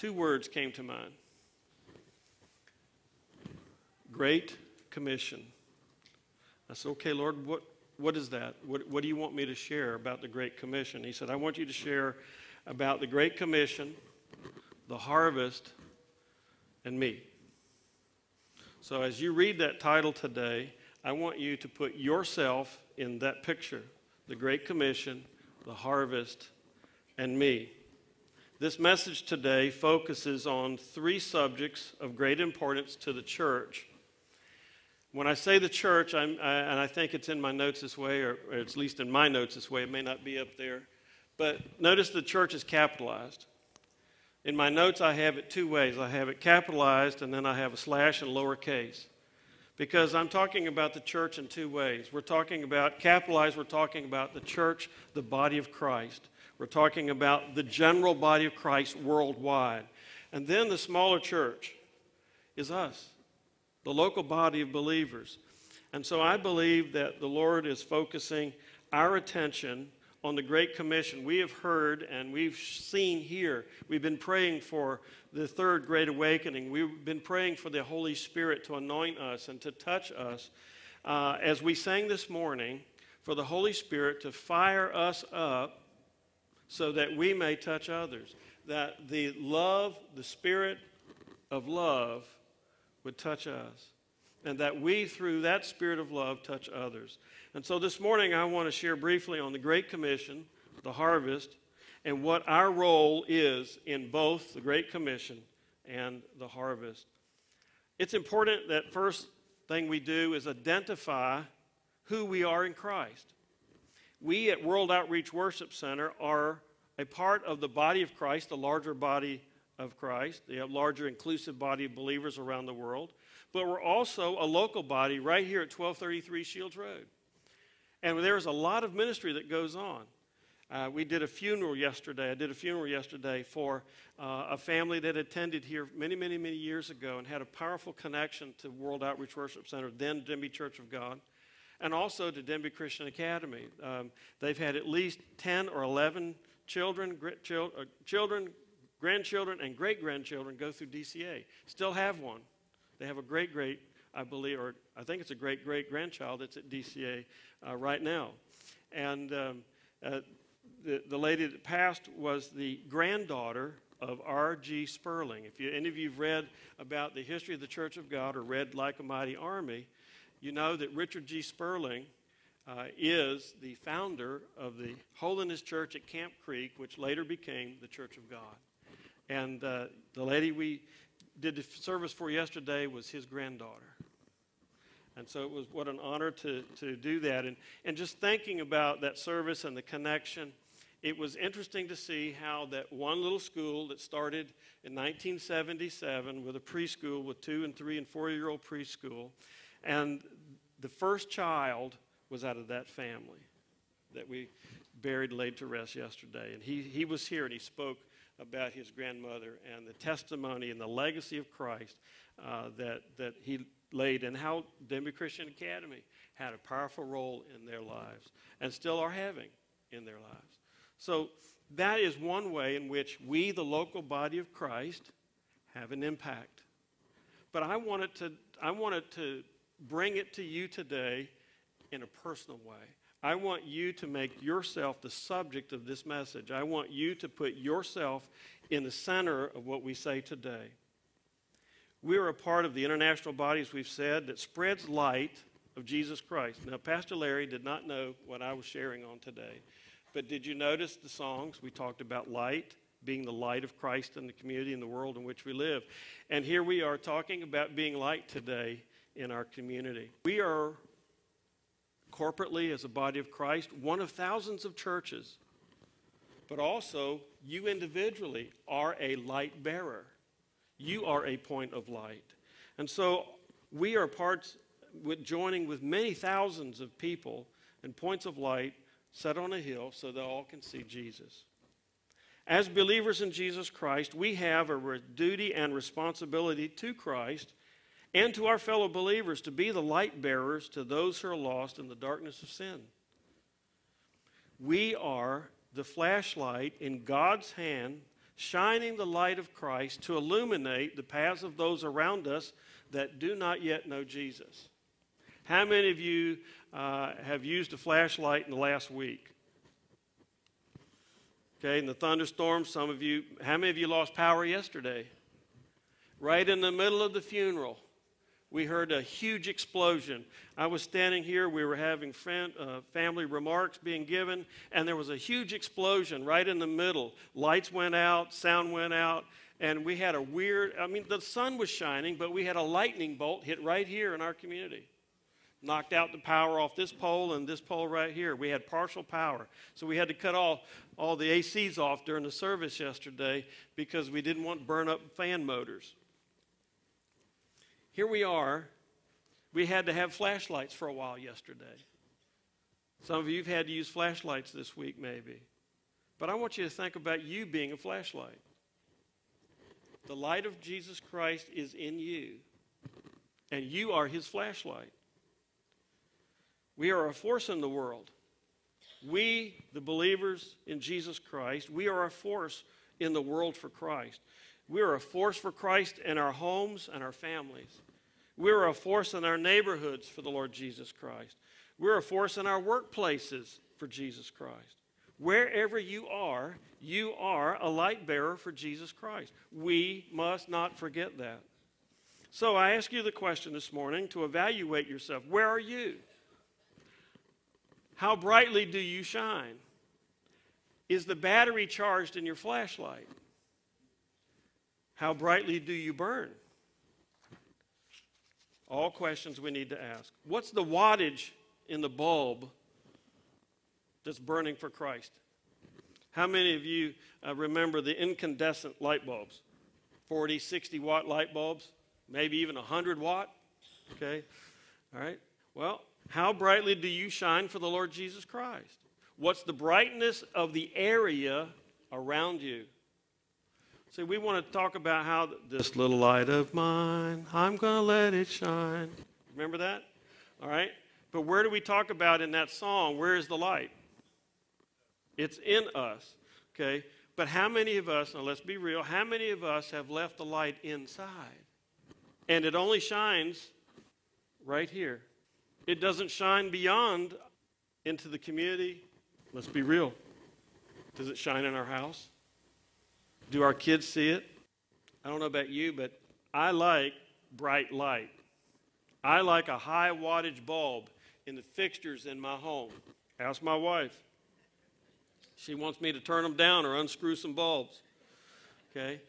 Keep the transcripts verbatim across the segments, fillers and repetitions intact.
two words came to mind. Great Commission. I said, okay, Lord, what, what is that? What, what do you want me to share about the Great Commission? He said, I want you to share about the Great Commission, the harvest, and me. So as you read that title today, I want you to put yourself in that picture, the Great Commission, the harvest, and me. This message today focuses on three subjects of great importance to the church. When I say the church, I'm, I, and I think it's in my notes this way, or, or at least in my notes this way, it may not be up there, but notice the church is capitalized. In my notes, I have it two ways. I have it capitalized, and then I have a slash and lowercase, because I'm talking about the church in two ways. We're talking about capitalized, we're talking about the church, the body of Christ. We're talking about the general body of Christ worldwide. And then the smaller church is us, the local body of believers. And so I believe that the Lord is focusing our attention on the Great Commission. We have heard and we've seen here. We've been praying for the third Great Awakening. We've been praying for the Holy Spirit to anoint us and to touch us. Uh, as we sang this morning, for the Holy Spirit to fire us up so that we may touch others. That the love, the Spirit of love would touch us. And that we, through that Spirit of love, touch others. And so this morning I want to share briefly on the Great Commission, the harvest, and what our role is in both the Great Commission and the harvest. It's important that first thing we do is identify who we are in Christ. We at World Outreach Worship Center are a part of the body of Christ, the larger body of Christ, the larger inclusive body of believers around the world. But we're also a local body right here at twelve thirty-three Shields Road. And there's a lot of ministry that goes on. Uh, we did a funeral yesterday. I did a funeral yesterday for uh, a family that attended here many, many, many years ago and had a powerful connection to World Outreach Worship Center, then Denby Church of God, and also to Denby Christian Academy. Um, they've had at least ten or eleven children, gr- chil- uh, children, grandchildren, and great-grandchildren go through D C A. Still have one. They have a great-great, I believe, or I think it's a great-great-grandchild that's at D C A uh, right now. And um, uh, the, the lady that passed was the granddaughter of R G Spurling. If you, any of you have read about the history of the Church of God or read Like a Mighty Army, you know that Richard G. Spurling uh, is the founder of the Holiness Church at Camp Creek, which later became the Church of God. And uh, the lady we did the service for yesterday was his granddaughter. And so it was what an honor to, to do that. And, and just thinking about that service and the connection, it was interesting to see how that one little school that started in nineteen seventy-seven with a preschool, with two and three and four-year-old preschool, and the first child was out of that family that we buried, laid to rest yesterday. And he, he was here and he spoke about his grandmother and the testimony and the legacy of Christ uh, that, that he laid, and how Denby Christian Academy had a powerful role in their lives and still are having in their lives. So that is one way in which we, the local body of Christ, have an impact. But I wanted to I wanted to bring it to you today in a personal way. I want you to make yourself the subject of this message. I want you to put yourself in the center of what we say today. We are a part of the international body, as we've said, that spreads light of Jesus Christ. Now, Pastor Larry did not know what I was sharing on today, but did you notice the songs? We talked about light, being the light of Christ in the community and the world in which we live. And here we are talking about being light today in our community. We are corporately, as a body of Christ, one of thousands of churches, but also you individually are a light bearer. You are a point of light. And so we are parts with joining with many thousands of people and points of light set on a hill so that all can see Jesus. As believers in Jesus Christ, we have a duty and responsibility to Christ and to our fellow believers to be the light bearers to those who are lost in the darkness of sin. We are the flashlight in God's hand, shining the light of Christ to illuminate the paths of those around us that do not yet know Jesus. How many of you uh, have used a flashlight in the last week? Okay, in the thunderstorm, some of you, how many of you lost power yesterday? Right in the middle of the funeral, we heard a huge explosion. I was standing here, we were having friend, uh, family remarks being given, and there was a huge explosion right in the middle. Lights went out, sound went out, and we had a weird, I mean, the sun was shining, but we had a lightning bolt hit right here in our community. Knocked out the power off this pole and this pole right here. We had partial power. So we had to cut all, all the A Cs off during the service yesterday because we didn't want to burn up fan motors. Here we are. We had to have flashlights for a while yesterday. Some of you have had to use flashlights this week maybe. But I want you to think about you being a flashlight. The light of Jesus Christ is in you, and you are his flashlight. We are a force in the world. We, the believers in Jesus Christ, we are a force in the world for Christ. We are a force for Christ in our homes and our families. We are a force in our neighborhoods for the Lord Jesus Christ. We're a force in our workplaces for Jesus Christ. Wherever you are, you are a light bearer for Jesus Christ. We must not forget that. So I ask you the question this morning to evaluate yourself. Where are you? How brightly do you shine? Is the battery charged in your flashlight? How brightly do you burn? All questions we need to ask. What's the wattage in the bulb that's burning for Christ? How many of you uh, remember the incandescent light bulbs? forty, sixty watt light bulbs, maybe even one hundred watt, okay? All right, well, how brightly do you shine for the Lord Jesus Christ? What's the brightness of the area around you? See, we want to talk about how th- this little light of mine, I'm going to let it shine. Remember that? All right. But where do we talk about in that song, where is the light? It's in us, okay? But how many of us, now let's be real, how many of us have left the light inside? And it only shines right here. It doesn't shine beyond into the community. Let's be real. Does it shine in our house? Do our kids see it? I don't know about you, but I like bright light. I like a high wattage bulb in the fixtures in my home. Ask my wife. She wants me to turn them down or unscrew some bulbs. Okay?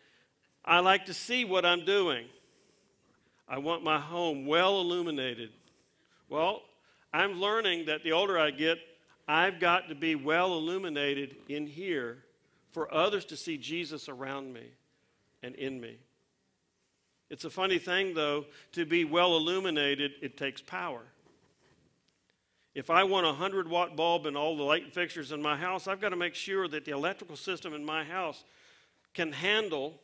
I like to see what I'm doing. I want my home well illuminated. Well, I'm learning that the older I get, I've got to be well illuminated in here for others to see Jesus around me and in me. It's a funny thing, though, to be well illuminated, it takes power. If I want a one hundred watt bulb and all the light fixtures in my house, I've got to make sure that the electrical system in my house can handle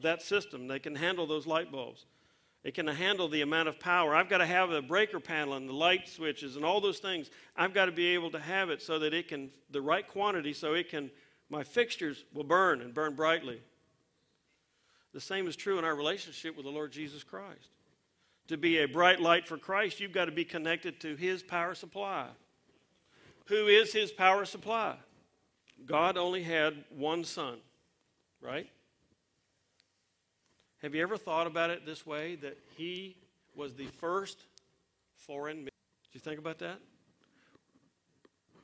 that system. They can handle those light bulbs. It can handle the amount of power. I've got to have a breaker panel and the light switches and all those things. I've got to be able to have it so that it can, the right quantity, so it can, my fixtures will burn and burn brightly. The same is true in our relationship with the Lord Jesus Christ. To be a bright light for Christ, you've got to be connected to his power supply. Who is his power supply? God only had one son, right? Have you ever thought about it this way, that he was the first foreign missionary? Did you think about that?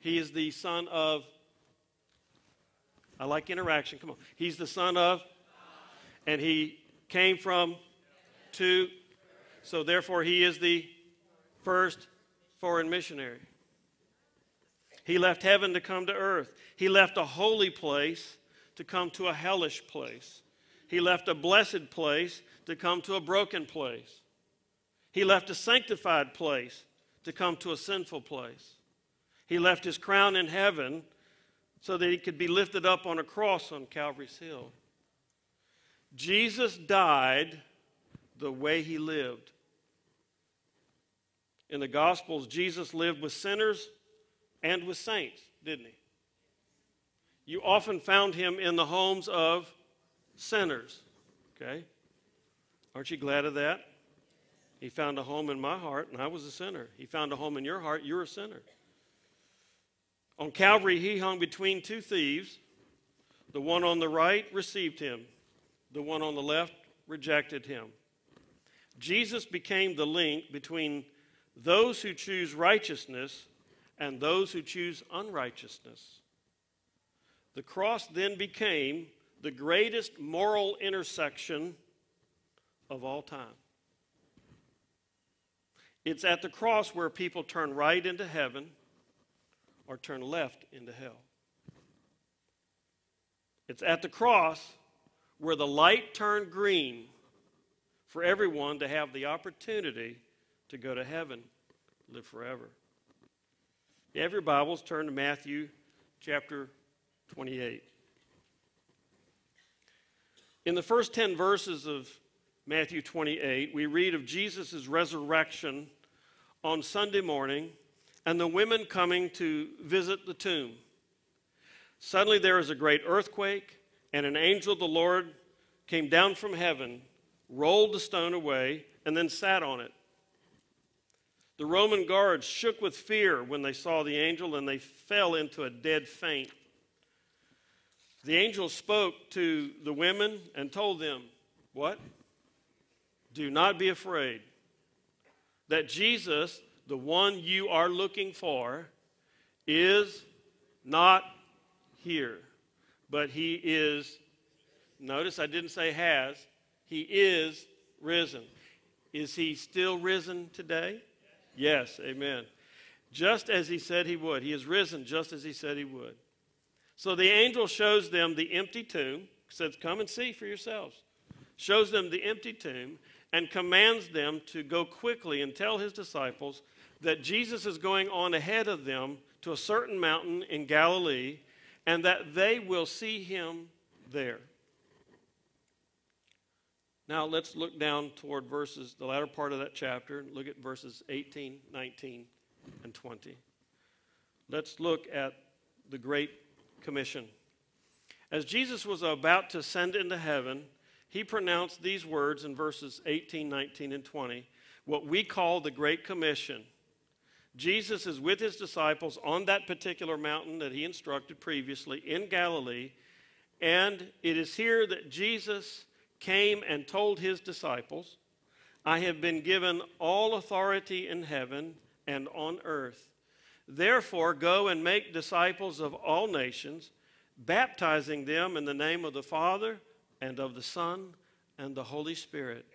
He is the son of, I like interaction, come on. He's the son of, and he came from to, so therefore he is the first foreign missionary. He left heaven to come to earth. He left a holy place to come to a hellish place. He left a blessed place to come to a broken place. He left a sanctified place to come to a sinful place. He left his crown in heaven so that he could be lifted up on a cross on Calvary's hill. Jesus died the way he lived. In the Gospels, Jesus lived with sinners and with saints, didn't he? You often found him in the homes of sinners. sinners. Okay? Aren't you glad of that? He found a home in my heart, and I was a sinner. He found a home in your heart, you're a sinner. On Calvary, he hung between two thieves. The one on the right received him. The one on the left rejected him. Jesus became the link between those who choose righteousness and those who choose unrighteousness. The cross then became the greatest moral intersection of all time. It's at the cross where people turn right into heaven or turn left into hell. It's at the cross where the light turned green for everyone to have the opportunity to go to heaven, live forever. You have your Bibles, turn to Matthew chapter twenty-eight. In the first ten verses of Matthew twenty-eight, we read of Jesus' resurrection on Sunday morning and the women coming to visit the tomb. Suddenly there is a great earthquake, and an angel of the Lord came down from heaven, rolled the stone away, and then sat on it. The Roman guards shook with fear when they saw the angel, and they fell into a dead faint. The angel spoke to the women and told them, what? Do not be afraid. That Jesus, the one you are looking for, is not here, but he is, notice I didn't say has, he is risen. Is he still risen today? Yes, amen. Just as he said he would. He is risen just as he said he would. So the angel shows them the empty tomb, says, come and see for yourselves. Shows them the empty tomb, and commands them to go quickly and tell his disciples that Jesus is going on ahead of them to a certain mountain in Galilee, and that they will see him there. Now let's look down toward verses, the latter part of that chapter, and look at verses eighteen, nineteen, and twenty. Let's look at the Great Commission. As Jesus was about to ascend into heaven, he pronounced these words in verses eighteen, nineteen, and twenty, what we call the Great Commission. Jesus is with his disciples on that particular mountain that he instructed previously in Galilee, and it is here that Jesus came and told his disciples, I have been given all authority in heaven and on earth. Therefore, go and make disciples of all nations, baptizing them in the name of the Father, and of the Son, and the Holy Spirit.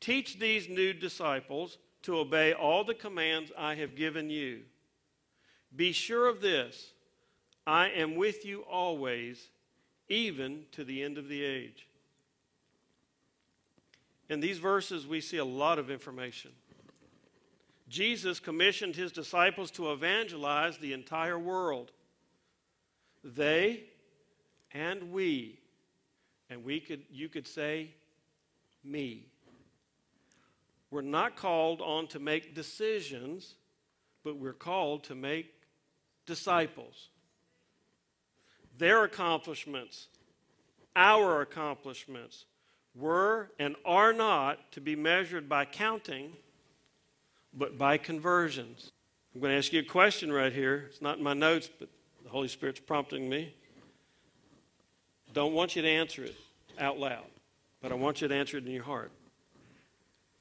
Teach these new disciples to obey all the commands I have given you. Be sure of this, I am with you always, even to the end of the age. In these verses, we see a lot of information. Jesus commissioned his disciples to evangelize the entire world. They and we And we could, you could say, me. We're not called on to make decisions, but we're called to make disciples. Their accomplishments, our accomplishments, were and are not to be measured by counting, but by conversions. I'm going to ask you a question right here. It's not in my notes, but the Holy Spirit's prompting me. Don't want you to answer it out loud, but I want you to answer it in your heart.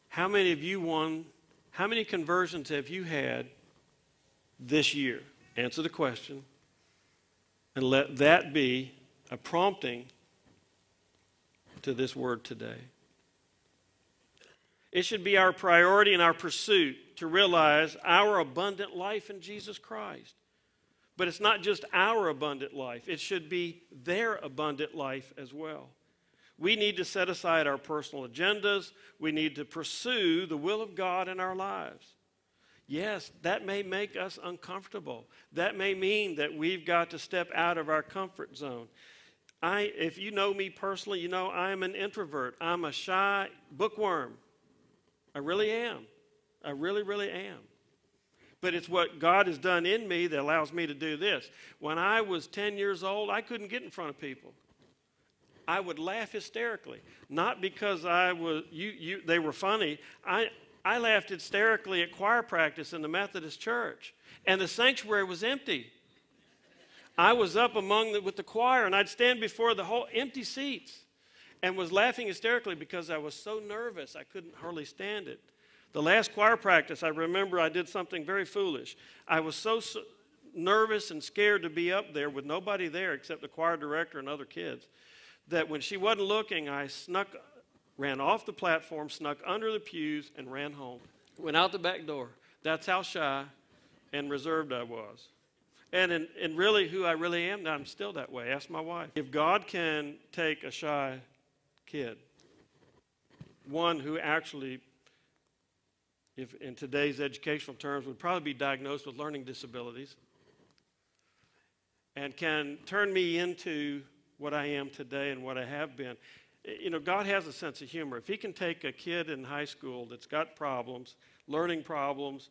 How many of you won, how many conversions have you had this year? Answer the question, and let that be a prompting to this word today. It should be our priority and our pursuit to realize our abundant life in Jesus Christ. But it's not just our abundant life. It should be their abundant life as well. We need to set aside our personal agendas. We need to pursue the will of God in our lives. Yes, that may make us uncomfortable. That may mean that we've got to step out of our comfort zone. I, if you know me personally, you know I'm an introvert. I'm a shy bookworm. I really am. I really, really am. But it's what God has done in me that allows me to do this. When I was ten years old, I couldn't get in front of people. I would laugh hysterically, not because I was you you they were funny. I I laughed hysterically at choir practice in the Methodist church, and the sanctuary was empty. I was up among the, with the choir, and I'd stand before the whole empty seats and was laughing hysterically because I was so nervous I couldn't hardly stand it. The last choir practice, I remember I did something very foolish. I was so, so nervous and scared to be up there with nobody there except the choir director and other kids that when she wasn't looking, I snuck, ran off the platform, snuck under the pews, and ran home. Went out the back door. That's how shy and reserved I was. And in, in really who I really am, now I'm still that way. Ask my wife. If God can take a shy kid, one who actually, if in today's educational terms, would probably be diagnosed with learning disabilities, and can turn me into what I am today and what I have been. You know, God has a sense of humor. If he can take a kid in high school that's got problems, learning problems,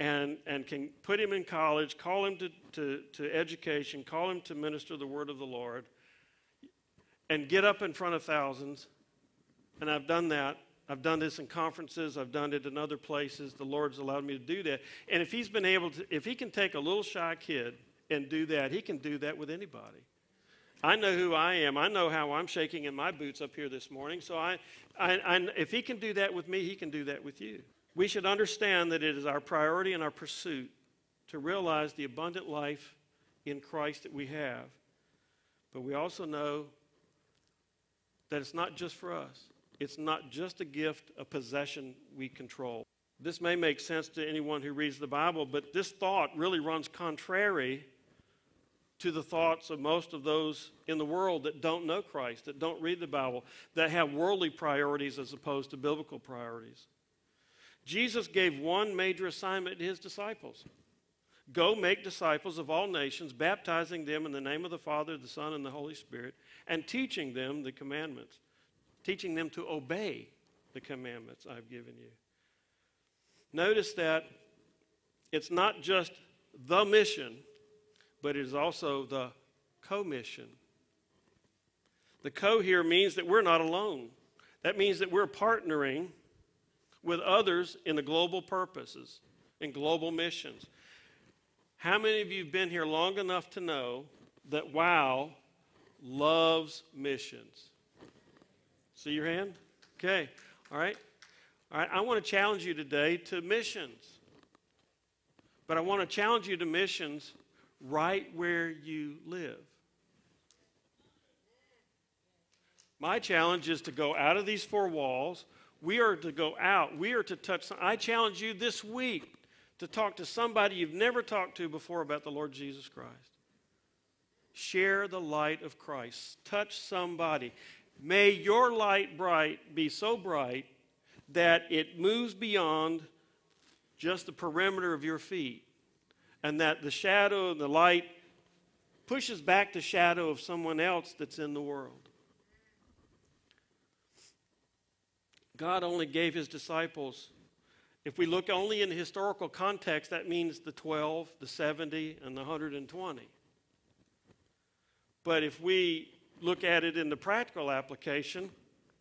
and and can put him in college, call him to, to, to education, call him to minister the word of the Lord, and get up in front of thousands, and I've done that. I've done this in conferences. I've done it in other places. The Lord's allowed me to do that. And if he's been able to, if he can take a little shy kid and do that, he can do that with anybody. I know who I am. I know how I'm shaking in my boots up here this morning. So I, I, I, if he can do that with me, he can do that with you. We should understand that it is our priority and our pursuit to realize the abundant life in Christ that we have. But we also know that it's not just for us. It's not just a gift, a possession we control. This may make sense to anyone who reads the Bible, but this thought really runs contrary to the thoughts of most of those in the world that don't know Christ, that don't read the Bible, that have worldly priorities as opposed to biblical priorities. Jesus gave one major assignment to his disciples. Go make disciples of all nations, baptizing them in the name of the Father, the Son, and the Holy Spirit, and teaching them the commandments, teaching them to obey the commandments I've given you. Notice that it's not just the mission, but it is also the co-mission. The co here means that we're not alone. That means that we're partnering with others in the global purposes, in global missions. How many of you have been here long enough to know that WOW loves missions? See your hand? Okay. All right. All right. I want to challenge you today to missions. But I want to challenge you to missions right where you live. My challenge is to go out of these four walls. We are to go out. We are to touch. Some, I challenge you this week to talk to somebody you've never talked to before about the Lord Jesus Christ. Share the light of Christ. Touch somebody. May your light bright be so bright that it moves beyond just the perimeter of your feet, and that the shadow and the light pushes back the shadow of someone else that's in the world. God only gave his disciples, if we look only in historical context, that means the twelve, the seventy, and the one hundred twenty. But if we look at it in the practical application,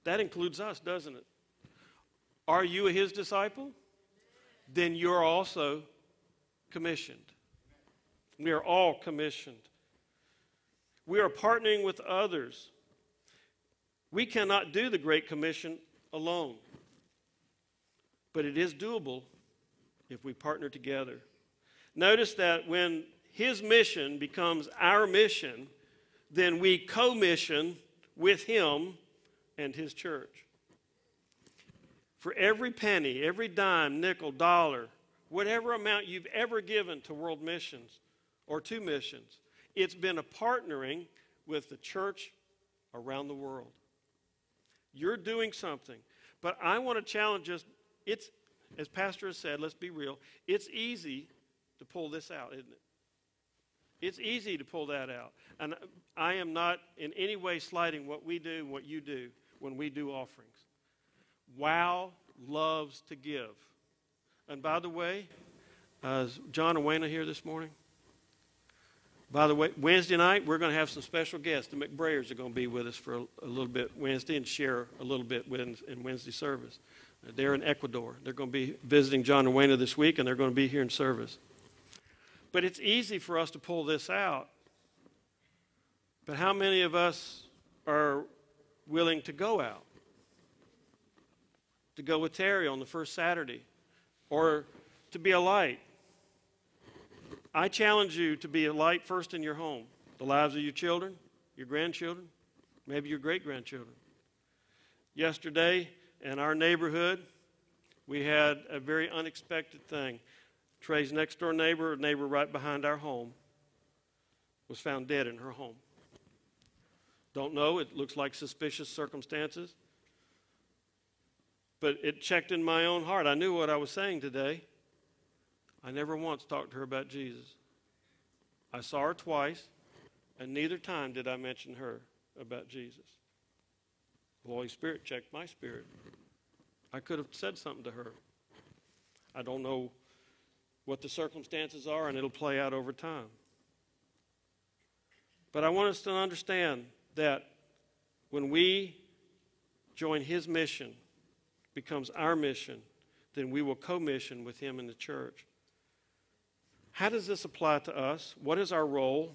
that includes us, doesn't it? Are you his disciple? Then you're also commissioned. We are all commissioned. We are partnering with others. We cannot do the Great Commission alone. But it is doable if we partner together. Notice that when his mission becomes our mission, then we co-mission with him and his church. For every penny, every dime, nickel, dollar, whatever amount you've ever given to world missions or to missions, it's been a partnering with the church around the world. You're doing something. But I want to challenge us. It's, as Pastor has said, let's be real, it's easy to pull this out, isn't it? It's easy to pull that out. And I am not in any way slighting what we do, what you do when we do offerings. WOW loves to give. And by the way, uh, John and Wayne are here this morning. By the way, Wednesday night, we're going to have some special guests. The McBrayers are going to be with us for a, a little bit Wednesday and share a little bit with, in Wednesday service. They're in Ecuador. They're going to be visiting John and Wayne this week, and they're going to be here in service. But it's easy for us to pull this out. But how many of us are willing to go out? To go with Terry on the first Saturday? Or to be a light? I challenge you to be a light first in your home, the lives of your children, your grandchildren, maybe your great-grandchildren. Yesterday, in our neighborhood, we had a very unexpected thing. Trey's next-door neighbor, a neighbor right behind our home, was found dead in her home. Don't know. It looks like suspicious circumstances. But it checked in my own heart. I knew what I was saying today. I never once talked to her about Jesus. I saw her twice, and neither time did I mention her about Jesus. The Holy Spirit checked my spirit. I could have said something to her. I don't know what the circumstances are, and it'll play out over time. But I want us to understand that when we join His mission, becomes our mission, then we will co-mission with Him in the church. How does this apply to us? What is our role?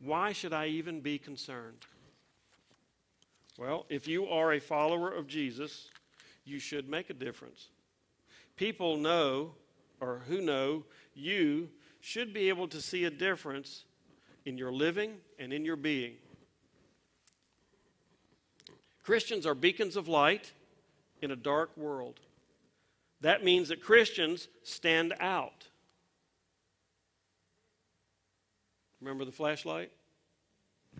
Why should I even be concerned? Well, if you are a follower of Jesus, you should make a difference. People know, or who know, you should be able to see a difference in your living and in your being. Christians are beacons of light in a dark world. That means that Christians stand out. Remember the flashlight?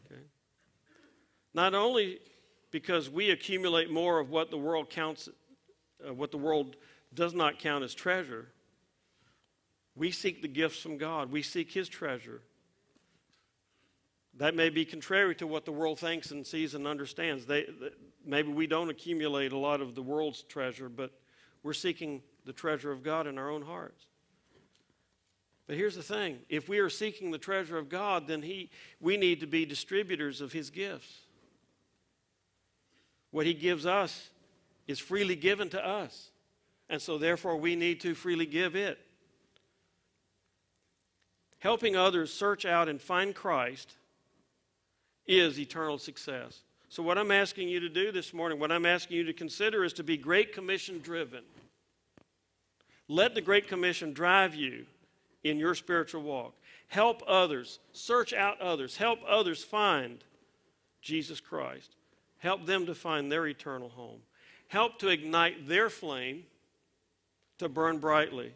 Okay. Not only because we accumulate more of what the world counts, uh, what the world does not count as treasure, we seek the gifts from God. We seek His treasure. That may be contrary to what the world thinks and sees and understands. They, they, maybe we don't accumulate a lot of the world's treasure, but we're seeking the treasure of God in our own hearts. But here's the thing. If we are seeking the treasure of God, then he, we need to be distributors of His gifts. What He gives us is freely given to us. And so therefore we need to freely give it. Helping others search out and find Christ is eternal success. So what I'm asking you to do this morning, what I'm asking you to consider is to be Great Commission driven. Let the Great Commission drive you in your spiritual walk. Help others. Search out others. Help others find Jesus Christ. Help them to find their eternal home. Help to ignite their flame to burn brightly.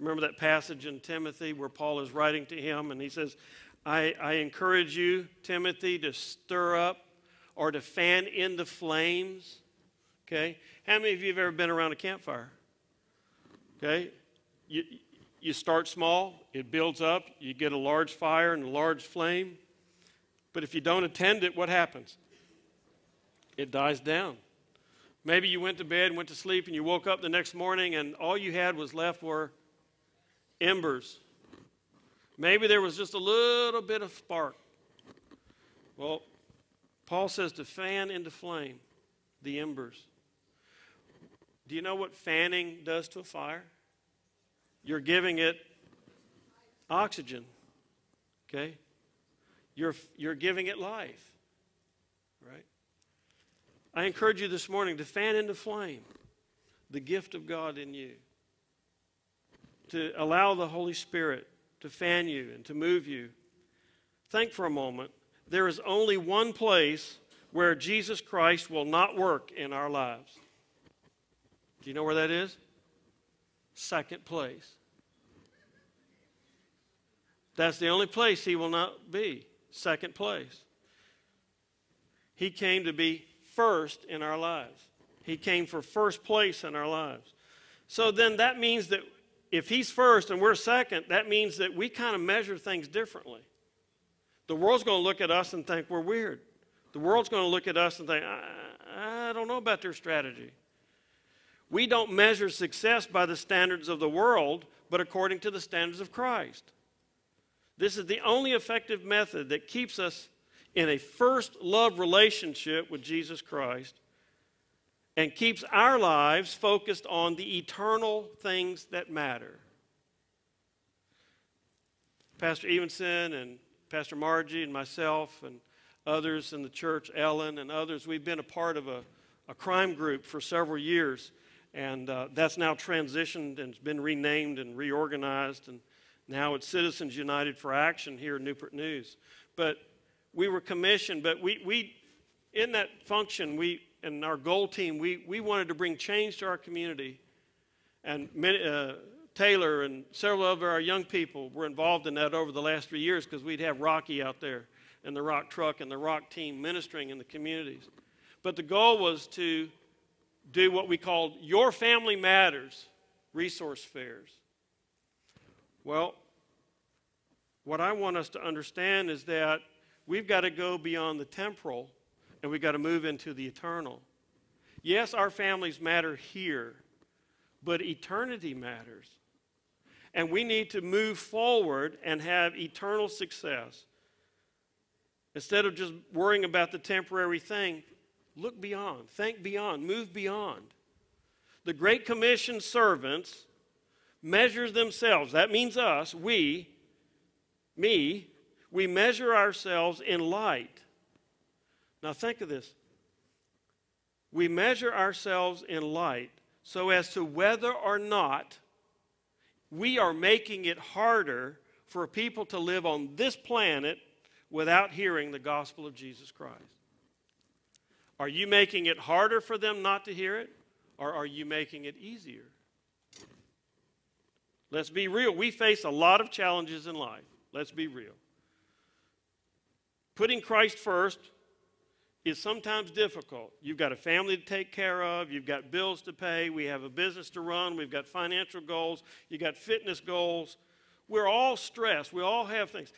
Remember that passage in Timothy where Paul is writing to him and he says, I, I encourage you, Timothy, to stir up or to fan into flames. Okay? How many of you have ever been around a campfire? Okay? You... You start small, it builds up, you get a large fire and a large flame. But if you don't attend it, what happens? It dies down. Maybe you went to bed, went to sleep, and you woke up the next morning and all you had was left were embers. Maybe there was just a little bit of spark. Well, Paul says to fan into flame the embers. Do you know what fanning does to a fire? You're giving it oxygen, okay? You're, you're giving it life, right? I encourage you this morning to fan into flame the gift of God in you, to allow the Holy Spirit to fan you and to move you. Think for a moment. There is only one place where Jesus Christ will not work in our lives. Do you know where that is? Second place. That's the only place He will not be. Second place. He came to be first in our lives. He came for first place in our lives. So then that means that if He's first and we're second, that means that we kind of measure things differently. The world's going to look at us and think we're weird. The world's going to look at us and think, I, I don't know about their strategy. We don't measure success by the standards of the world, but according to the standards of Christ. This is the only effective method that keeps us in a first love relationship with Jesus Christ and keeps our lives focused on the eternal things that matter. Pastor Evenson and Pastor Margie and myself and others in the church, Ellen and others, we've been a part of a, a crime group for several years, and uh, that's now transitioned and it's been renamed and reorganized, and now it's Citizens United for Action here in Newport News. But we were commissioned, but we, we in that function, we and our goal team, we, we wanted to bring change to our community, and many, uh, Taylor and several of our young people were involved in that over the last three years because we'd have Rocky out there and the Rock Truck and the Rock team ministering in the communities. But the goal was to do what we called Your Family Matters resource fairs. Well, what I want us to understand is that we've got to go beyond the temporal and we've got to move into the eternal. Yes, our families matter here, but eternity matters. And we need to move forward and have eternal success. Instead of just worrying about the temporary thing, look beyond, think beyond, move beyond. The Great Commission servants measure themselves. That means us, we, me, we measure ourselves in light. Now think of this. We measure ourselves in light so as to whether or not we are making it harder for people to live on this planet without hearing the gospel of Jesus Christ. Are you making it harder for them not to hear it, or are you making it easier? Let's be real. We face a lot of challenges in life. Let's be real. Putting Christ first is sometimes difficult. You've got a family to take care of. You've got bills to pay. We have a business to run. We've got financial goals. You've got fitness goals. We're all stressed. We all have things.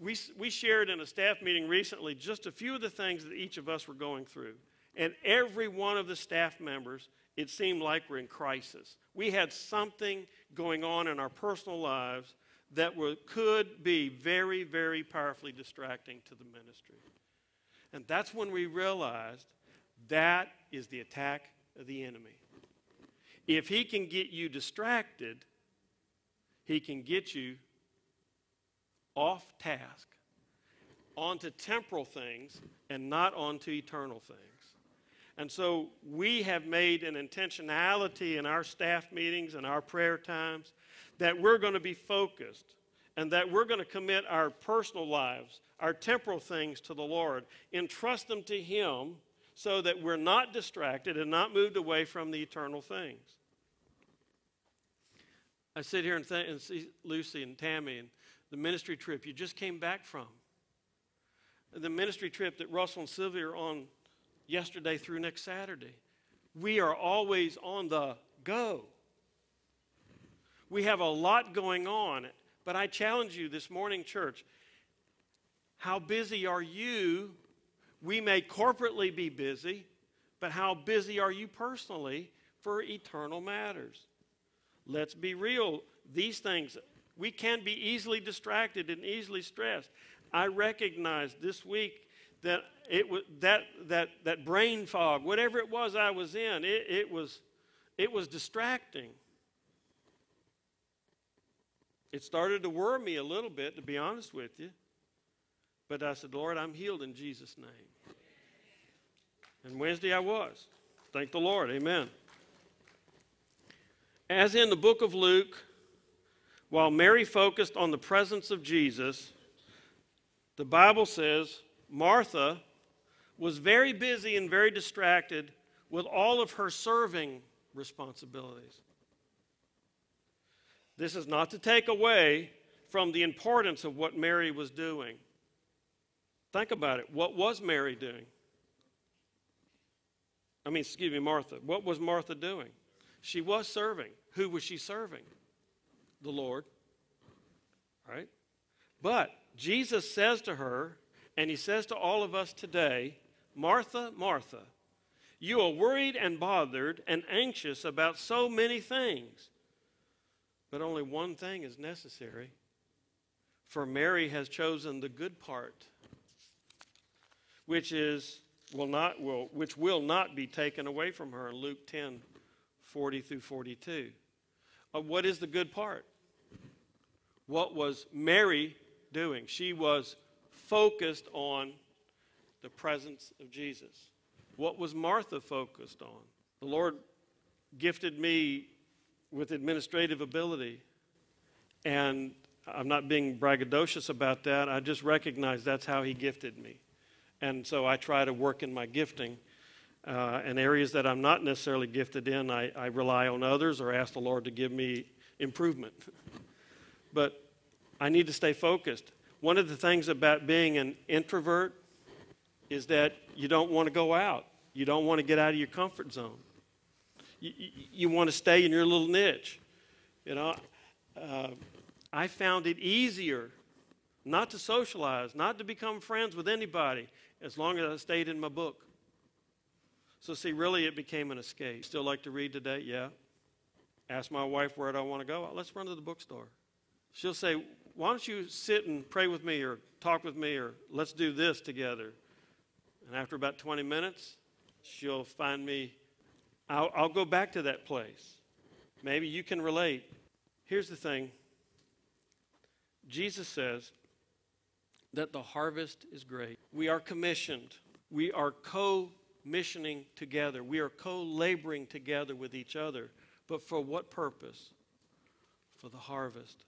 We we shared in a staff meeting recently just a few of the things that each of us were going through. And every one of the staff members, it seemed like we're in crisis. We had something going on in our personal lives that were, could be very, very powerfully distracting to the ministry. And that's when we realized that is the attack of the enemy. If he can get you distracted, he can get you off task, onto temporal things, and not onto eternal things. And so we have made an intentionality in our staff meetings and our prayer times that we're going to be focused and that we're going to commit our personal lives, our temporal things to the Lord, entrust them to Him so that we're not distracted and not moved away from the eternal things. I sit here and, th- and see Lucy and Tammy and the ministry trip you just came back from. The ministry trip that Russell and Sylvia are on yesterday through next Saturday. We are always on the go. We have a lot going on, but I challenge you this morning, church, how busy are you? We may corporately be busy, but how busy are you personally for eternal matters? Let's be real. These things, we can be easily distracted and easily stressed. I recognized this week that it was that that that brain fog, whatever it was I was in, it, it was it was distracting. It started to worry me a little bit, to be honest with you. But I said, Lord, I'm healed in Jesus' name. And Wednesday I was. Thank the Lord. Amen. As in the book of Luke, while Mary focused on the presence of Jesus, the Bible says Martha was very busy and very distracted with all of her serving responsibilities. This is not to take away from the importance of what Mary was doing. Think about it. What was Mary doing? I mean, excuse me, Martha. What was Martha doing? She was serving. Who was she serving? The Lord. All right? But Jesus says to her, and he says to all of us today, Martha, Martha, you are worried and bothered and anxious about so many things, but only one thing is necessary. For Mary has chosen the good part, which is will not will which will not be taken away from her. Luke ten forty through forty-two. Uh, what is the good part? What was Mary doing? She was focused on the presence of Jesus. What was Martha focused on? The Lord gifted me with administrative ability, and I'm not being braggadocious about that. I just recognize that's how he gifted me. And so I try to work in my gifting. Uh, and areas that I'm not necessarily gifted in, I, I rely on others or ask the Lord to give me improvement. But I need to stay focused. One of the things about being an introvert is that you don't want to go out. You don't want to get out of your comfort zone. You, you, you want to stay in your little niche. You know, uh, I found it easier not to socialize, not to become friends with anybody, as long as I stayed in my book. So see, really it became an escape. Still like to read today? Yeah. Ask my wife where do I want to go? Let's run to the bookstore. She'll say, why don't you sit and pray with me or talk with me or let's do this together. And after about twenty minutes, she'll find me. I'll, I'll go back to that place. Maybe you can relate. Here's the thing. Jesus says that the harvest is great. We are commissioned. We are co-missioning together. We are co-laboring together with each other. But for what purpose? For the harvest.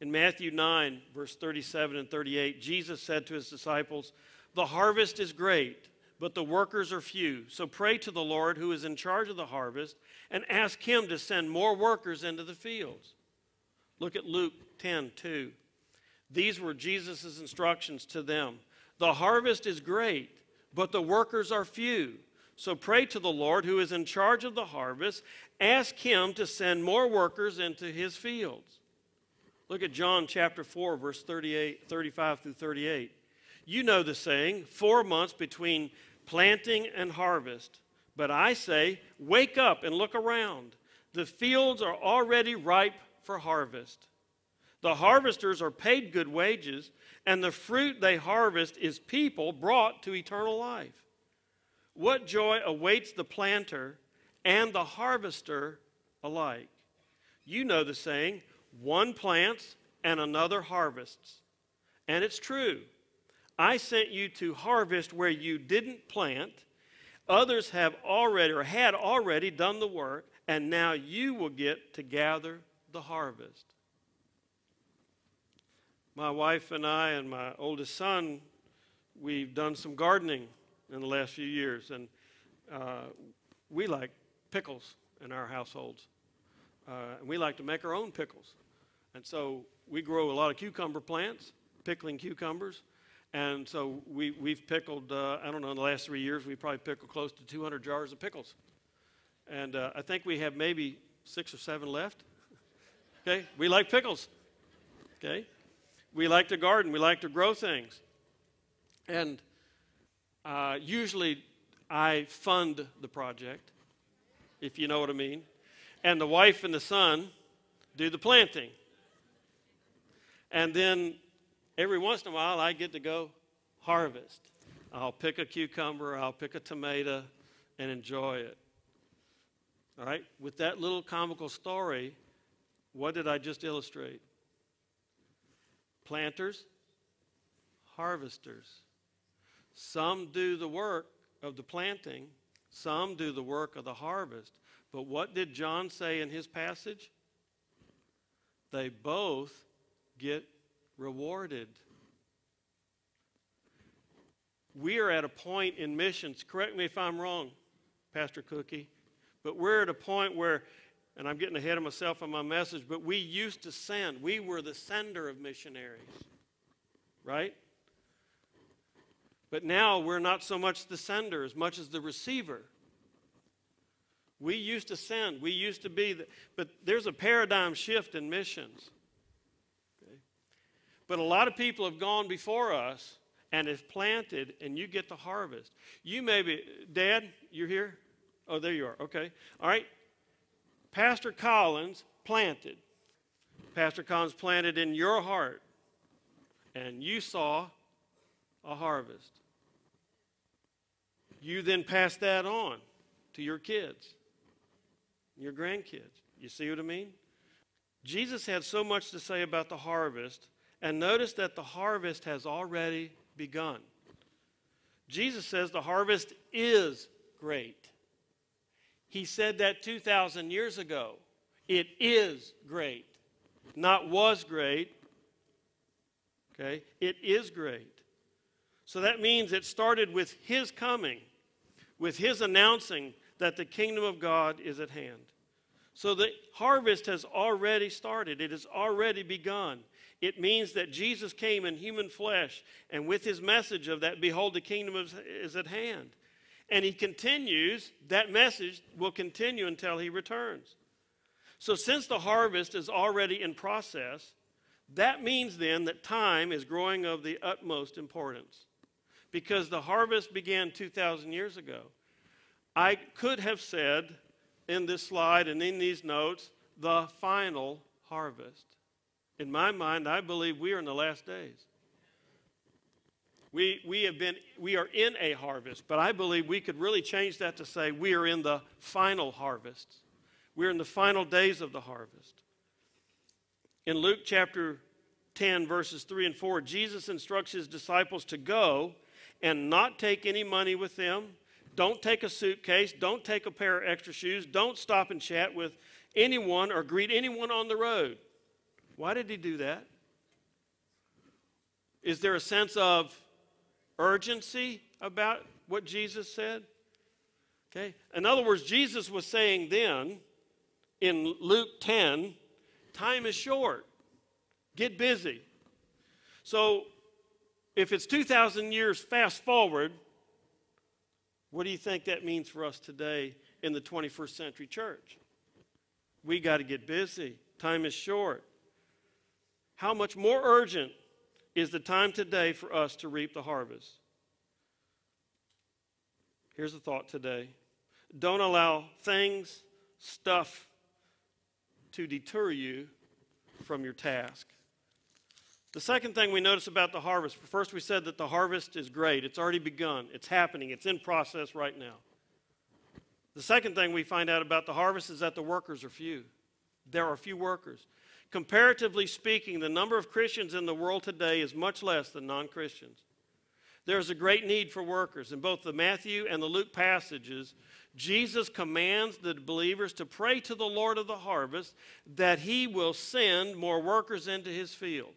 In Matthew nine, verse thirty-seven and thirty-eight, Jesus said to his disciples, the harvest is great, but the workers are few. So pray to the Lord who is in charge of the harvest and ask him to send more workers into the fields. Look at Luke ten two. These were Jesus' instructions to them. The harvest is great, but the workers are few. So pray to the Lord who is in charge of the harvest. Ask him to send more workers into his fields. Look at John chapter four, verse thirty-eight, thirty-five through thirty-eight. You know the saying, four months between planting and harvest. But I say, wake up and look around. The fields are already ripe for harvest. The harvesters are paid good wages, and the fruit they harvest is people brought to eternal life. What joy awaits the planter and the harvester alike? You know the saying, one plants and another harvests. And it's true. I sent you to harvest where you didn't plant. Others have already or had already done the work, and now you will get to gather the harvest. My wife and I and my oldest son, we've done some gardening in the last few years, and uh, we like pickles in our households. Uh, and we like to make our own pickles. And so we grow a lot of cucumber plants, pickling cucumbers. And so we, we've pickled, uh, I don't know, in the last three years, we probably pickled close to two hundred jars of pickles. And uh, I think we have maybe six or seven left. Okay, we like pickles. Okay, we like to garden. We like to grow things. And uh, usually I fund the project, if you know what I mean. And the wife and the son do the planting. And then every once in a while, I get to go harvest. I'll pick a cucumber, I'll pick a tomato, and enjoy it. All right? With that little comical story, what did I just illustrate? Planters, harvesters. Some do the work of the planting, some do the work of the harvest. But what did John say in his passage? They both get rewarded. We are at a point in missions, correct me if I'm wrong, Pastor Cookie, but we're at a point where, and I'm getting ahead of myself on my message, but we used to send. We were the sender of missionaries, right? But now we're not so much the sender as much as the receiver. We used to send. We used to be, the, but there's a paradigm shift in missions. But a lot of people have gone before us and have planted, and you get the harvest. You may be, Dad, you're here? Oh, there you are. Okay. All right. Pastor Collins planted. Pastor Collins planted in your heart. and you saw a harvest. You then pass that on to your kids, your grandkids. You see what I mean? Jesus had so much to say about the harvest, and notice that the harvest has already begun. Jesus says the harvest is great. He said that two thousand years ago. It is great, not was great. Okay? It is great. So that means it started with his coming, with his announcing that the kingdom of God is at hand. So the harvest has already started. It has already begun. It means that Jesus came in human flesh, and with his message of that, behold, the kingdom is, is at hand. And he continues, that message will continue until he returns. So since the harvest is already in process, that means then that time is growing of the utmost importance, because the harvest began two thousand years ago. I could have said in this slide and in these notes, the final harvest. In my mind, I believe we are in the last days. We, we, have been, we are in a harvest, but I believe we could really change that to say we are in the final harvest. We're in the final days of the harvest. In Luke chapter ten, verses three and four, Jesus instructs his disciples to go and not take any money with them. Don't take a suitcase. Don't take a pair of extra shoes. Don't stop and chat with anyone or greet anyone on the road. Why did he do that? Is there a sense of urgency about what Jesus said? Okay. In other words, Jesus was saying then in Luke ten, time is short. Get busy. So if it's two thousand years fast forward, what do you think that means for us today in the twenty-first century church? We got to get busy. Time is short. How much more urgent is the time today for us to reap the harvest? Here's a thought today. Don't allow things, stuff, to deter you from your task. The second thing we notice about the harvest, first we said that the harvest is great. It's already begun. It's happening. It's in process right now. The second thing we find out about the harvest is that the workers are few. There are few workers. Comparatively speaking, the number of Christians in the world today is much less than non-Christians. There is a great need for workers. In both the Matthew and the Luke passages, Jesus commands the believers to pray to the Lord of the harvest that he will send more workers into his field.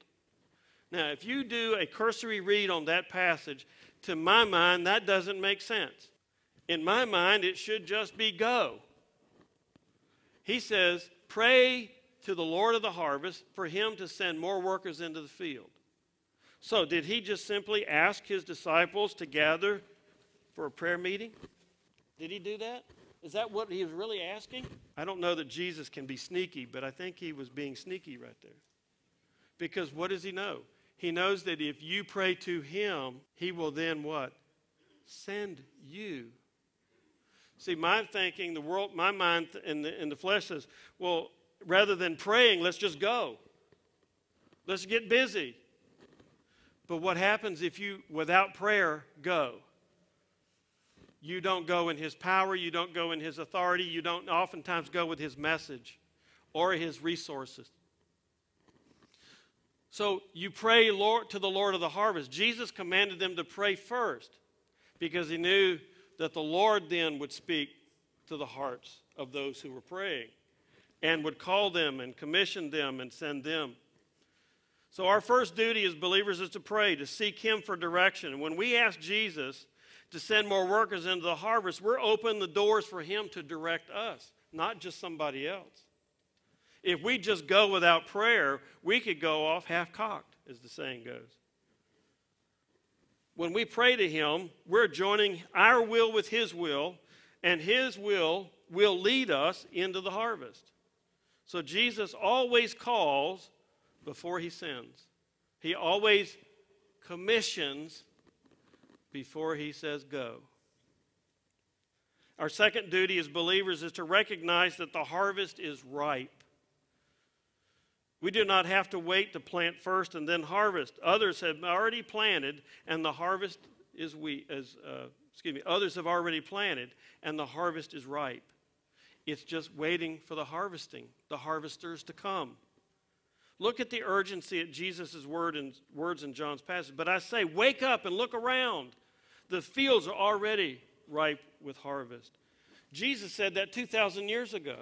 Now, if you do a cursory read on that passage, to my mind, that doesn't make sense. In my mind, it should just be go. He says, pray to the Lord of the harvest for him to send more workers into the field. So did he just simply ask his disciples to gather for a prayer meeting? Did he do that? Is that what he was really asking? I don't know that Jesus can be sneaky, but I think he was being sneaky right there. Because what does he know? He knows that if you pray to him, he will then what? Send you. See, my thinking, the world, my mind in the, in the flesh says, well, rather than praying, let's just go. Let's get busy. But what happens if you, without prayer, go? You don't go in his power. You don't go in his authority. You don't oftentimes go with his message or his resources. So you pray Lord, to the Lord of the harvest. Jesus commanded them to pray first because he knew that the Lord then would speak to the hearts of those who were praying and would call them and commission them and send them. So our first duty as believers is to pray, to seek him for direction. When we ask Jesus to send more workers into the harvest, we're opening the doors for him to direct us, not just somebody else. If we just go without prayer, we could go off half-cocked, as the saying goes. When we pray to him, we're joining our will with his will, and his will will lead us into the harvest. So Jesus always calls before he sends. He always commissions before he says go. Our second duty as believers is to recognize that the harvest is ripe. We do not have to wait to plant first and then harvest. Others have already planted, and the harvest is we as uh, excuse me. Others have already planted, and the harvest is ripe. It's just waiting for the harvesting, the harvesters to come. Look at the urgency at Jesus' word and words in John's passage. But I say, wake up and look around. The fields are already ripe with harvest. Jesus said that two thousand years ago.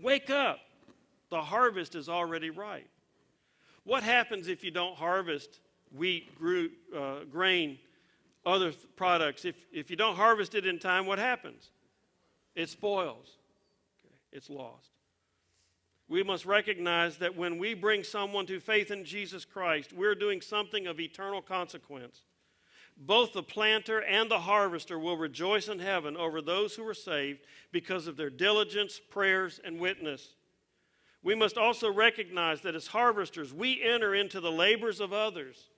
Wake up. The harvest is already ripe. What happens if you don't harvest wheat, gro- uh, grain, other th- products? If, if you don't harvest it in time, what happens? It spoils. Okay. It's lost. We must recognize that when we bring someone to faith in Jesus Christ, we're doing something of eternal consequence. Both the planter and the harvester will rejoice in heaven over those who are saved because of their diligence, prayers, and witness. We must also recognize that as harvesters, we enter into the labors of others.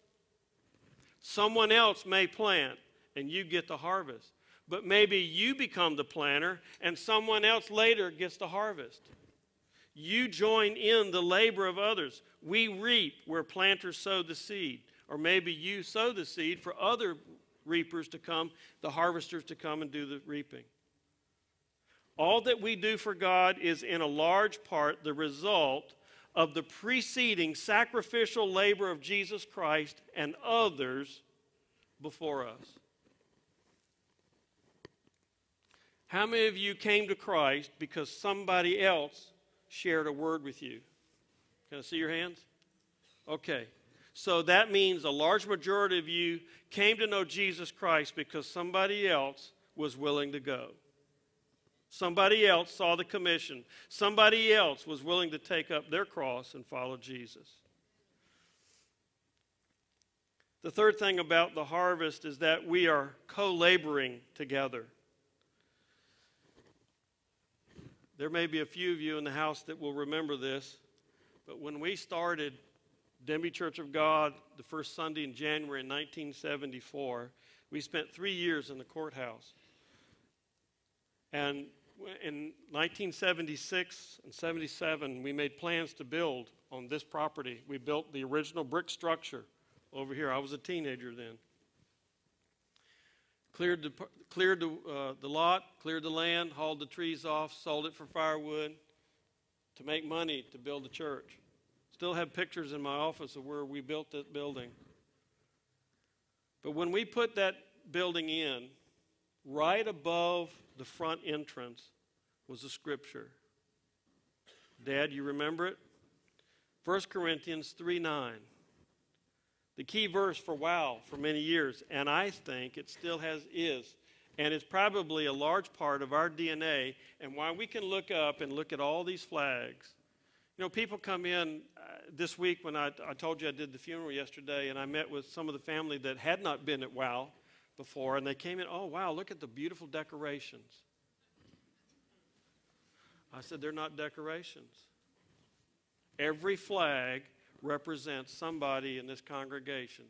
Someone else may plant, and you get the harvest. But maybe you become the planter, and someone else later gets the harvest. You join in the labor of others. We reap where planters sow the seed. Or maybe you sow the seed for other reapers to come, the harvesters to come and do the reaping. All that we do for God is in a large part the result of the preceding sacrificial labor of Jesus Christ and others before us. How many of you came to Christ because somebody else shared a word with you? Can I see your hands? Okay. So that means a large majority of you came to know Jesus Christ because somebody else was willing to go. Somebody else saw the commission. Somebody else was willing to take up their cross and follow Jesus. The third thing about the harvest is that we are co-laboring together. There may be a few of you in the house that will remember this, but when we started Denby Church of God the first Sunday in January in nineteen seventy-four, we spent three years in the courthouse. And in nineteen seventy-six and seventy-seven, we made plans to build on this property. We built the original brick structure over here. I was a teenager then. Cleared the, cleared the, uh, the lot, cleared the land, hauled the trees off, sold it for firewood to make money to build the church. Still have pictures in my office of where we built that building. But when we put that building in, right above the front entrance was a scripture. Dad, you remember it? First Corinthians three nine. The key verse for wow for many years, and I think it still has is, and it's probably a large part of our D N A and why we can look up and look at all these flags. You know, people come in uh, this week when I, I told you I did the funeral yesterday, and I met with some of the family that had not been at wow before, and they came in, oh, wow, look at the beautiful decorations. I said, they're not decorations. Every flag represents somebody in this congregation.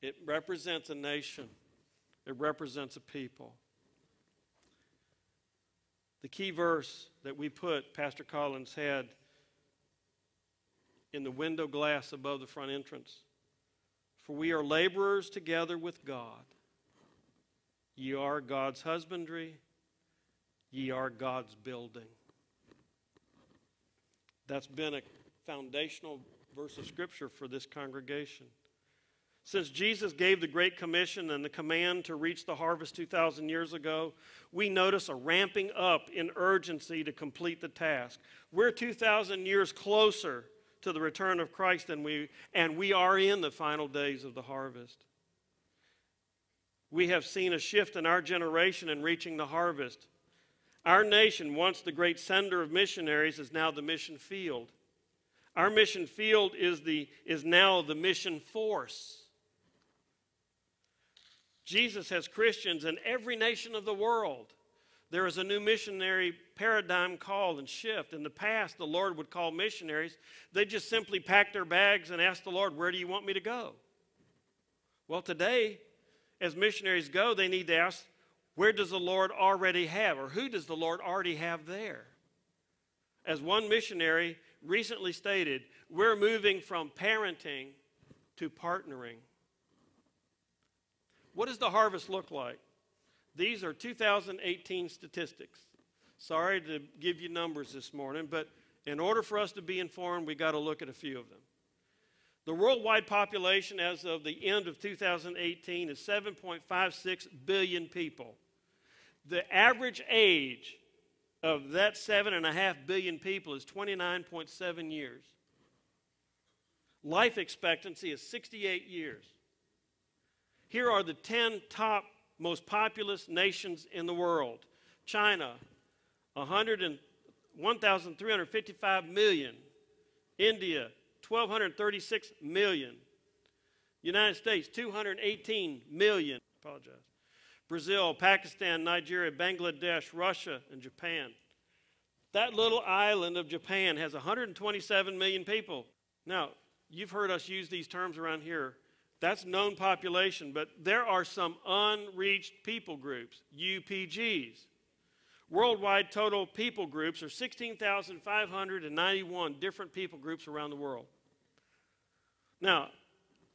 It represents a nation. It represents a people. The key verse that we put, Pastor Collins had in the window glass above the front entrance. For we are laborers together with God. Ye are God's husbandry. Ye are God's building. That's been a foundational verse of Scripture for this congregation. Since Jesus gave the Great Commission and the command to reach the harvest two thousand years ago, we notice a ramping up in urgency to complete the task. We're two thousand years closer to the return of Christ than we, and we are in the final days of the harvest. We have seen a shift in our generation in reaching the harvest. Our nation, once the great sender of missionaries, is now the mission field. Our mission field is the is now the mission force. Jesus has Christians in every nation of the world. There is a new missionary paradigm call and shift. In the past, the Lord would call missionaries. They just simply packed their bags and asked the Lord, where do you want me to go? Well, today, as missionaries go, they need to ask, where does the Lord already have, or who does the Lord already have there? As one missionary recently stated, we're moving from parenting to partnering. What does the harvest look like? These are two thousand eighteen statistics. Sorry to give you numbers this morning, but in order for us to be informed, we got to look at a few of them. The worldwide population as of the end of two thousand eighteen is seven point five six billion people. The average age of that seven point five billion people is twenty-nine point seven years. Life expectancy is sixty-eight years. Here are the ten top most populous nations in the world. China, one thousand three hundred fifty-five million. India, one thousand two hundred thirty-six million. United States, two hundred eighteen million. I apologize. Brazil, Pakistan, Nigeria, Bangladesh, Russia, and Japan. That little island of Japan has one hundred twenty-seven million people. Now, you've heard us use these terms around here. That's known population, but there are some unreached people groups, U P Gs. Worldwide total people groups are sixteen thousand five hundred ninety-one different people groups around the world. Now,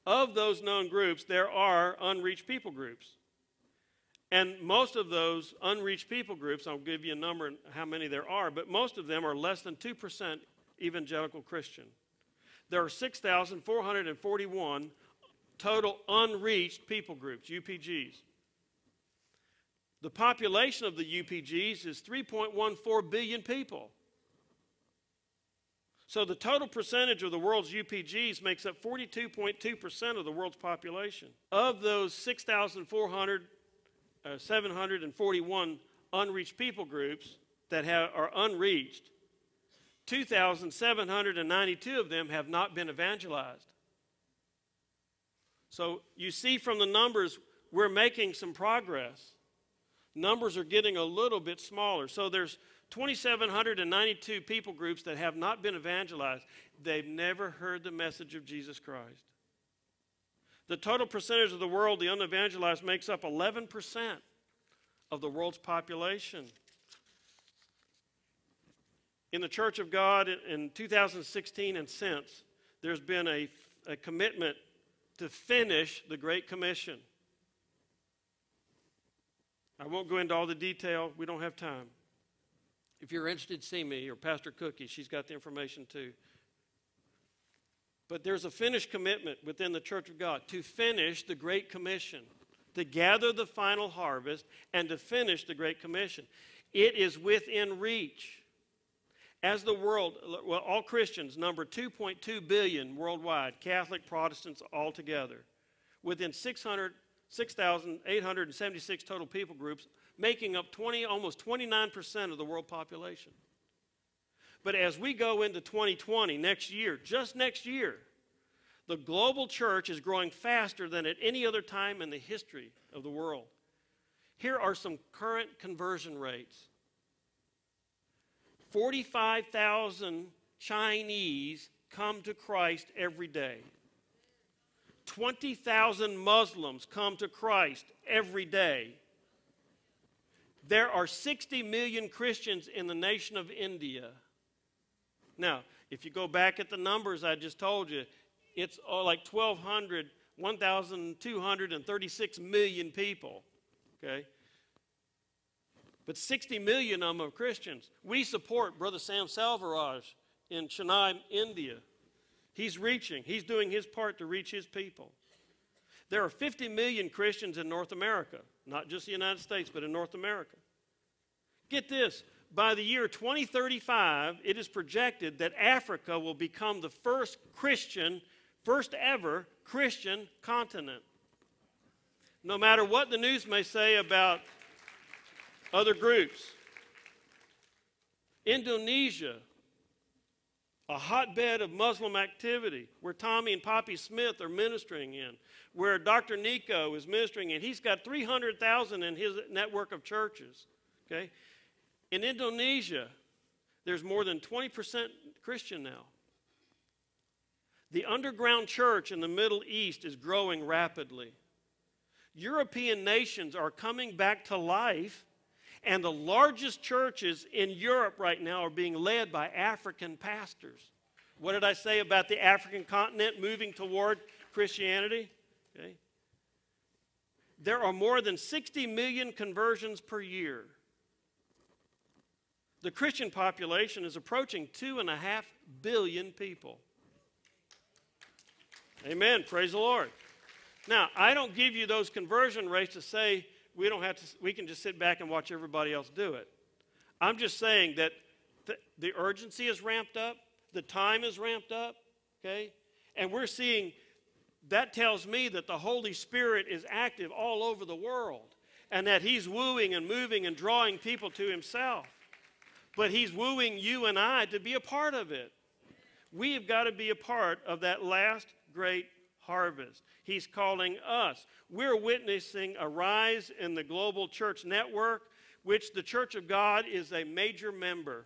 of those known groups, there are unreached people groups. And most of those unreached people groups, I'll give you a number and how many there are, but most of them are less than two percent evangelical Christian. There are six thousand four hundred forty-one total unreached people groups, U P Gs. The population of the U P Gs is three point one four billion people. So the total percentage of the world's U P Gs makes up forty-two point two percent of the world's population. Of those six thousand seven hundred forty-one unreached people groups that have, are unreached, two thousand seven hundred ninety-two of them have not been evangelized. So you see from the numbers, we're making some progress. Numbers are getting a little bit smaller. So there's two thousand seven hundred ninety-two people groups that have not been evangelized. They've never heard the message of Jesus Christ. The total percentage of the world, the unevangelized, makes up eleven percent of the world's population. In the Church of God in two thousand sixteen and since, there's been a, a commitment to finish the Great Commission. I won't go into all the detail. We don't have time. If you're interested, see me or Pastor Cookie. She's got the information too. But there's a finished commitment within the Church of God to finish the Great Commission, to gather the final harvest, and to finish the Great Commission. It is within reach. As the world, well, all Christians number two point two billion worldwide, Catholic, Protestants altogether, within six thousand eight hundred seventy-six total people groups, making up twenty, almost twenty-nine percent of the world population. But as we go into twenty twenty, next year, just next year, the global church is growing faster than at any other time in the history of the world. Here are some current conversion rates. forty-five thousand Chinese come to Christ every day. twenty thousand Muslims come to Christ every day. There are sixty million Christians in the nation of India. Now, if you go back at the numbers I just told you, it's like one thousand two hundred thirty-six million people, okay? But sixty million of them are Christians. We support Brother Sam Salvaraj in Chennai, India. He's reaching. He's doing his part to reach his people. There are fifty million Christians in North America, not just the United States, but in North America. Get this. By the year twenty thirty-five, it is projected that Africa will become the first Christian, first ever Christian continent. No matter what the news may say about other groups. Indonesia, a hotbed of Muslim activity where Tommy and Poppy Smith are ministering in, where Doctor Nico is ministering in. He's got three hundred thousand in his network of churches, okay? In Indonesia, there's more than twenty percent Christian now. The underground church in the Middle East is growing rapidly. European nations are coming back to life, and the largest churches in Europe right now are being led by African pastors. What did I say about the African continent moving toward Christianity? Okay. There are more than sixty million conversions per year. The Christian population is approaching two and a half billion people. Amen. Praise the Lord. Now, I don't give you those conversion rates to say we don't have to, we can just sit back and watch everybody else do it. I'm just saying that th- the urgency is ramped up, the time is ramped up, okay? And we're seeing, that tells me that the Holy Spirit is active all over the world and that he's wooing and moving and drawing people to himself. But he's wooing you and I to be a part of it. We have got to be a part of that last great harvest. He's calling us. We're witnessing a rise in the global church network, which the Church of God is a major member.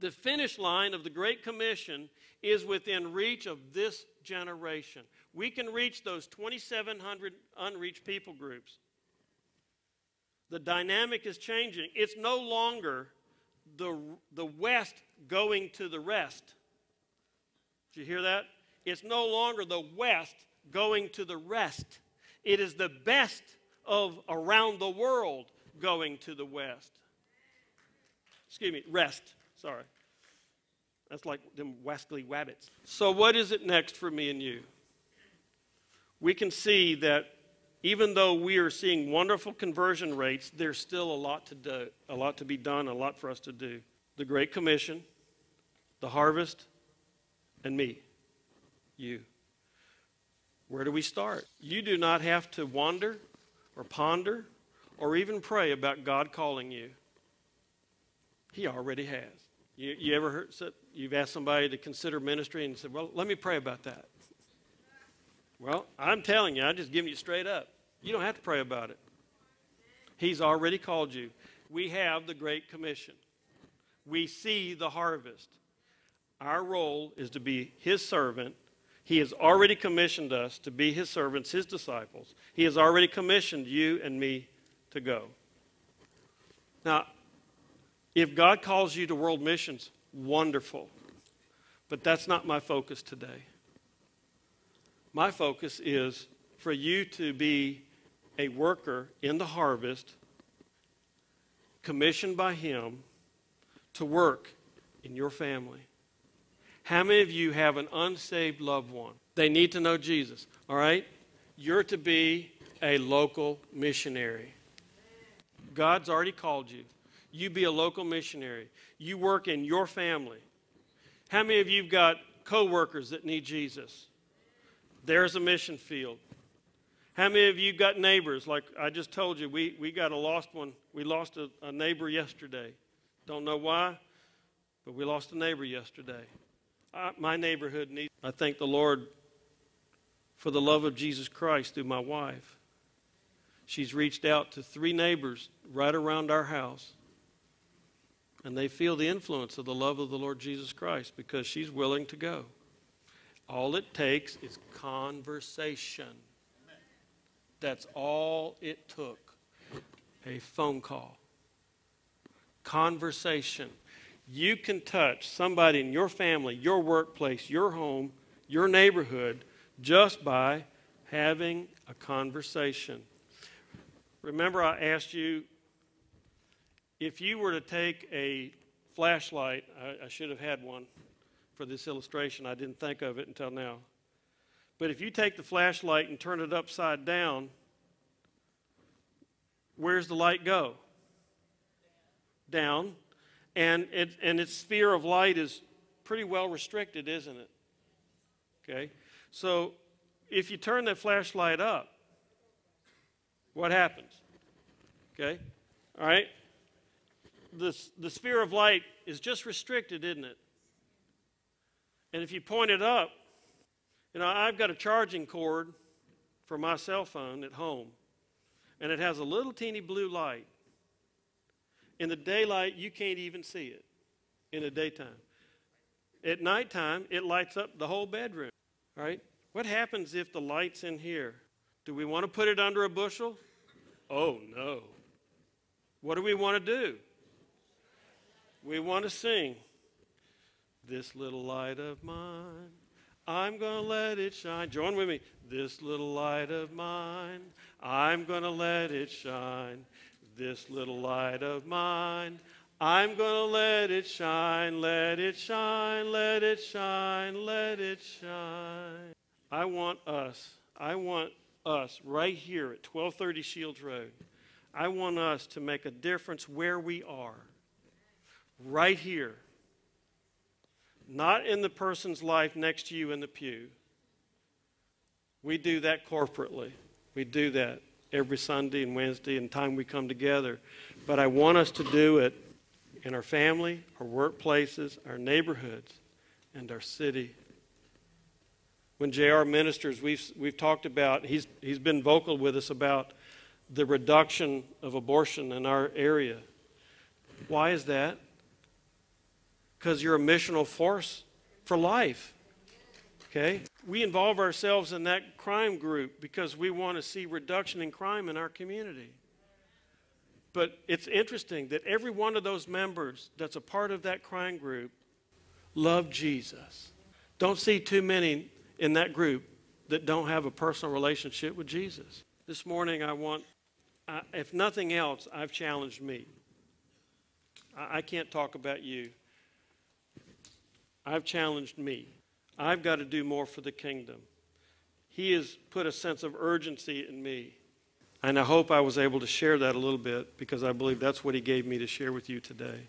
The finish line of the Great Commission is within reach of this generation. We can reach those twenty-seven hundred unreached people groups. The dynamic is changing. It's no longer the, the West going to the rest. Did you hear that? It's no longer the West going to the rest. It is the best of around the world going to the West. Excuse me, rest. Sorry. That's like them wascally wabbits. So what is it next for me and you? We can see that even though we are seeing wonderful conversion rates, there's still a lot to do, a lot to be done, a lot for us to do. The Great Commission, the harvest, and me, you. Where do we start? You do not have to wander or ponder or even pray about God calling you. He already has. You, you ever heard, you've asked somebody to consider ministry and said, well, let me pray about that. Well, I'm telling you, I'm just giving you straight up. You don't have to pray about it. He's already called you. We have the Great Commission. We see the harvest. Our role is to be his servant. He has already commissioned us to be his servants, his disciples. He has already commissioned you and me to go. Now, if God calls you to world missions, wonderful. But that's not my focus today. My focus is for you to be a worker in the harvest, commissioned by him to work in your family. How many of you have an unsaved loved one? They need to know Jesus, all right? You're to be a local missionary. God's already called you. You be a local missionary. You work in your family. How many of you have got co-workers that need Jesus? There's a mission field. How many of you got neighbors? Like I just told you, we, we got a lost one. We lost a, a neighbor yesterday. Don't know why, but we lost a neighbor yesterday. I, my neighborhood needs. I thank the Lord for the love of Jesus Christ through my wife. She's reached out to three neighbors right around our house, and they feel the influence of the love of the Lord Jesus Christ because she's willing to go. All it takes is conversation. Amen. That's all it took. A phone call. Conversation. You can touch somebody in your family, your workplace, your home, your neighborhood just by having a conversation. Remember, I asked you, if you were to take a flashlight, I, I should have had one. For this illustration, I didn't think of it until now. But if you take the flashlight and turn it upside down, where's the light go? Down. And it, and its sphere of light is pretty well restricted, isn't it? Okay. So if you turn that flashlight up, what happens? Okay. All right. The, the sphere of light is just restricted, isn't it? And if you point it up, you know, I've got a charging cord for my cell phone at home, and it has a little teeny blue light. In the daylight, you can't even see it in the daytime. At nighttime, it lights up the whole bedroom, all right? What happens if the light's in here? Do we want to put it under a bushel? Oh, no. What do we want to do? We want to sing. This little light of mine, I'm going to let it shine. Join with me. This little light of mine, I'm going to let it shine. This little light of mine, I'm going to let it shine, let it shine, let it shine, let it shine. I want us, I want us right here at twelve thirty Shields Road, I want us to make a difference where we are, right here. Not in the person's life next to you in the pew. We do that corporately. We do that every Sunday and Wednesday and time we come together. But I want us to do it in our family, our workplaces, our neighborhoods, and our city. When J R ministers, we've we've talked about, he's he's been vocal with us about the reduction of abortion in our area. Why is that? Because you're a missional force for life, okay? We involve ourselves in that crime group because we want to see reduction in crime in our community. But it's interesting that every one of those members that's a part of that crime group love Jesus. Don't see too many in that group that don't have a personal relationship with Jesus. This morning I want, I, if nothing else, I've challenged me. I, I can't talk about you. I've challenged me. I've got to do more for the kingdom. He has put a sense of urgency in me. And I hope I was able to share that a little bit because I believe that's what he gave me to share with you today.